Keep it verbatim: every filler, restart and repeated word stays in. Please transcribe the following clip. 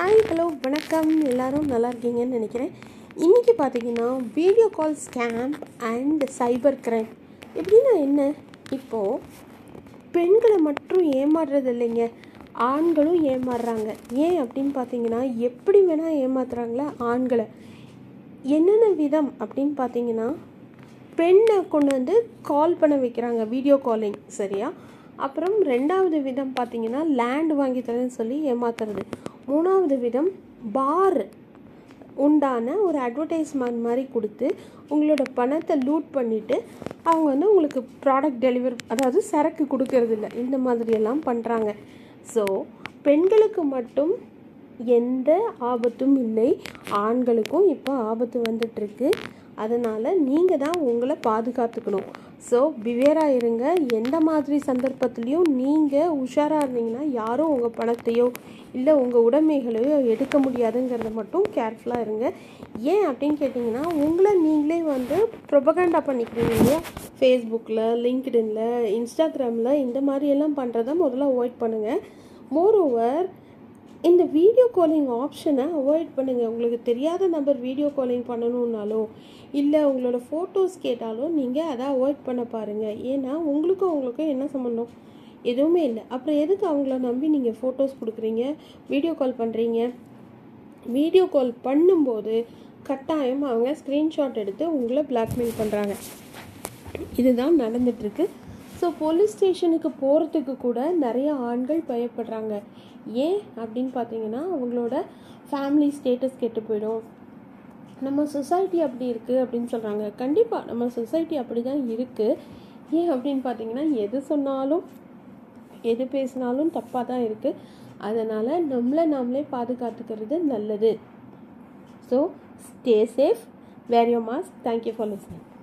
Hi hello வணக்கம், எல்லோரும் நல்லா இருக்கீங்கன்னு நினைக்கிறேன். இன்றைக்கி பார்த்தீங்கன்னா video call scam and cyber crime எப்படின்னா என்ன, இப்போது பெண்களை மட்டும் ஏமாறுறது இல்லைங்க, ஆண்களும் ஏமாறுறாங்க. ஏன் அப்படின்னு பார்த்தீங்கன்னா எப்படி வேணால் ஏமாத்துறாங்களே ஆண்களை. என்னென்ன விதம் அப்படின்னு பார்த்தீங்கன்னா பெண்ணை கொண்டு வந்து கால் பண்ண வைக்கிறாங்க, வீடியோ காலிங், சரியா? அப்புறம் ரெண்டாவது விதம் பார்த்திங்கன்னா லேண்ட் வாங்கி தரேன்னு சொல்லி ஏமாத்துறது. மூணாவது விதம் பார் உண்டான ஒரு அட்வர்டைஸ்மெண்ட் மாதிரி கொடுத்து உங்களோட பணத்தை லூட் பண்ணிவிட்டு அவங்க வந்து உங்களுக்கு ப்ராடக்ட் டெலிவரி, அதாவது சரக்கு கொடுக்கறதில்ல, இந்த மாதிரியெல்லாம் பண்ணுறாங்க. ஸோ பெண்களுக்கு மட்டும் எந்த ஆபத்தும் இல்லை, ஆண்களுக்கும் இப்போ ஆபத்து வந்துட்டுருக்கு. அதனால் நீங்கள் தான் உங்களை பாதுகாத்துக்கணும். ஸோ பிவேராக இருங்க. எந்த மாதிரி சந்தர்ப்பத்துலேயும் நீங்கள் உஷாராக இருந்தீங்கன்னா யாரும் உங்கள் பணத்தையோ இல்லை உங்கள் உடைமைகளையோ எடுக்க முடியாதுங்கிறத மட்டும் கேர்ஃபுல்லாக இருங்க. ஏன் அப்படின்னு கேட்டிங்கன்னா உங்களை நீங்களே வந்து ப்ரொபகண்டா பண்ணிக்கிறீங்க இல்லையா, ஃபேஸ்புக்கில், லிங்க்டின்ல, இன்ஸ்டாகிராமில், இந்த மாதிரியெல்லாம் பண்ணுறத முதல்ல அவாய்ட் பண்ணுங்கள். மோரோவர் இந்த வீடியோ காலிங் ஆப்ஷனை அவாய்ட் பண்ணுங்கள். உங்களுக்கு தெரியாத நம்பர் வீடியோ காலிங் பண்ணணுன்னாலோ இல்லை உங்களோட ஃபோட்டோஸ் கேட்டாலும் நீங்கள் அதை அவாய்ட் பண்ண பாருங்கள். ஏன்னா உங்களுக்கும் அவங்களுக்கும் என்ன சம்மந்தம், எதுவுமே இல்லை. அப்புறம் எதுக்கு அவங்கள நம்பி நீங்கள் ஃபோட்டோஸ் கொடுக்குறீங்க, வீடியோ கால் பண்ணுறீங்க? வீடியோ கால் பண்ணும்போது கட்டாயம் அவங்க ஸ்க்ரீன்ஷாட் எடுத்து உங்களை பிளாக்மெயில் பண்ணுறாங்க. இதுதான் நடந்துகிட்ருக்கு. ஸோ போலீஸ் ஸ்டேஷனுக்கு போகிறதுக்கு கூட நிறைய ஆண்கள் பயப்படுறாங்க. ஏன் அப்படின்னு பார்த்தீங்கன்னா அவங்களோட ஃபேமிலி ஸ்டேட்டஸ் கெட்டு போயிடும், நம்ம சொசைட்டி அப்படி இருக்குது அப்படின்னு சொல்கிறாங்க. கண்டிப்பாக நம்ம சொசைட்டி அப்படி தான் இருக்குது. ஏன் அப்படின்னு பார்த்தீங்கன்னா எது சொன்னாலும் எது பேசினாலும் தப்பாக தான் இருக்குது. அதனால் நம்மளை நாமளே பாதுகாத்துக்கிறது நல்லது. So stay safe, wear your mask. Thank you for listening.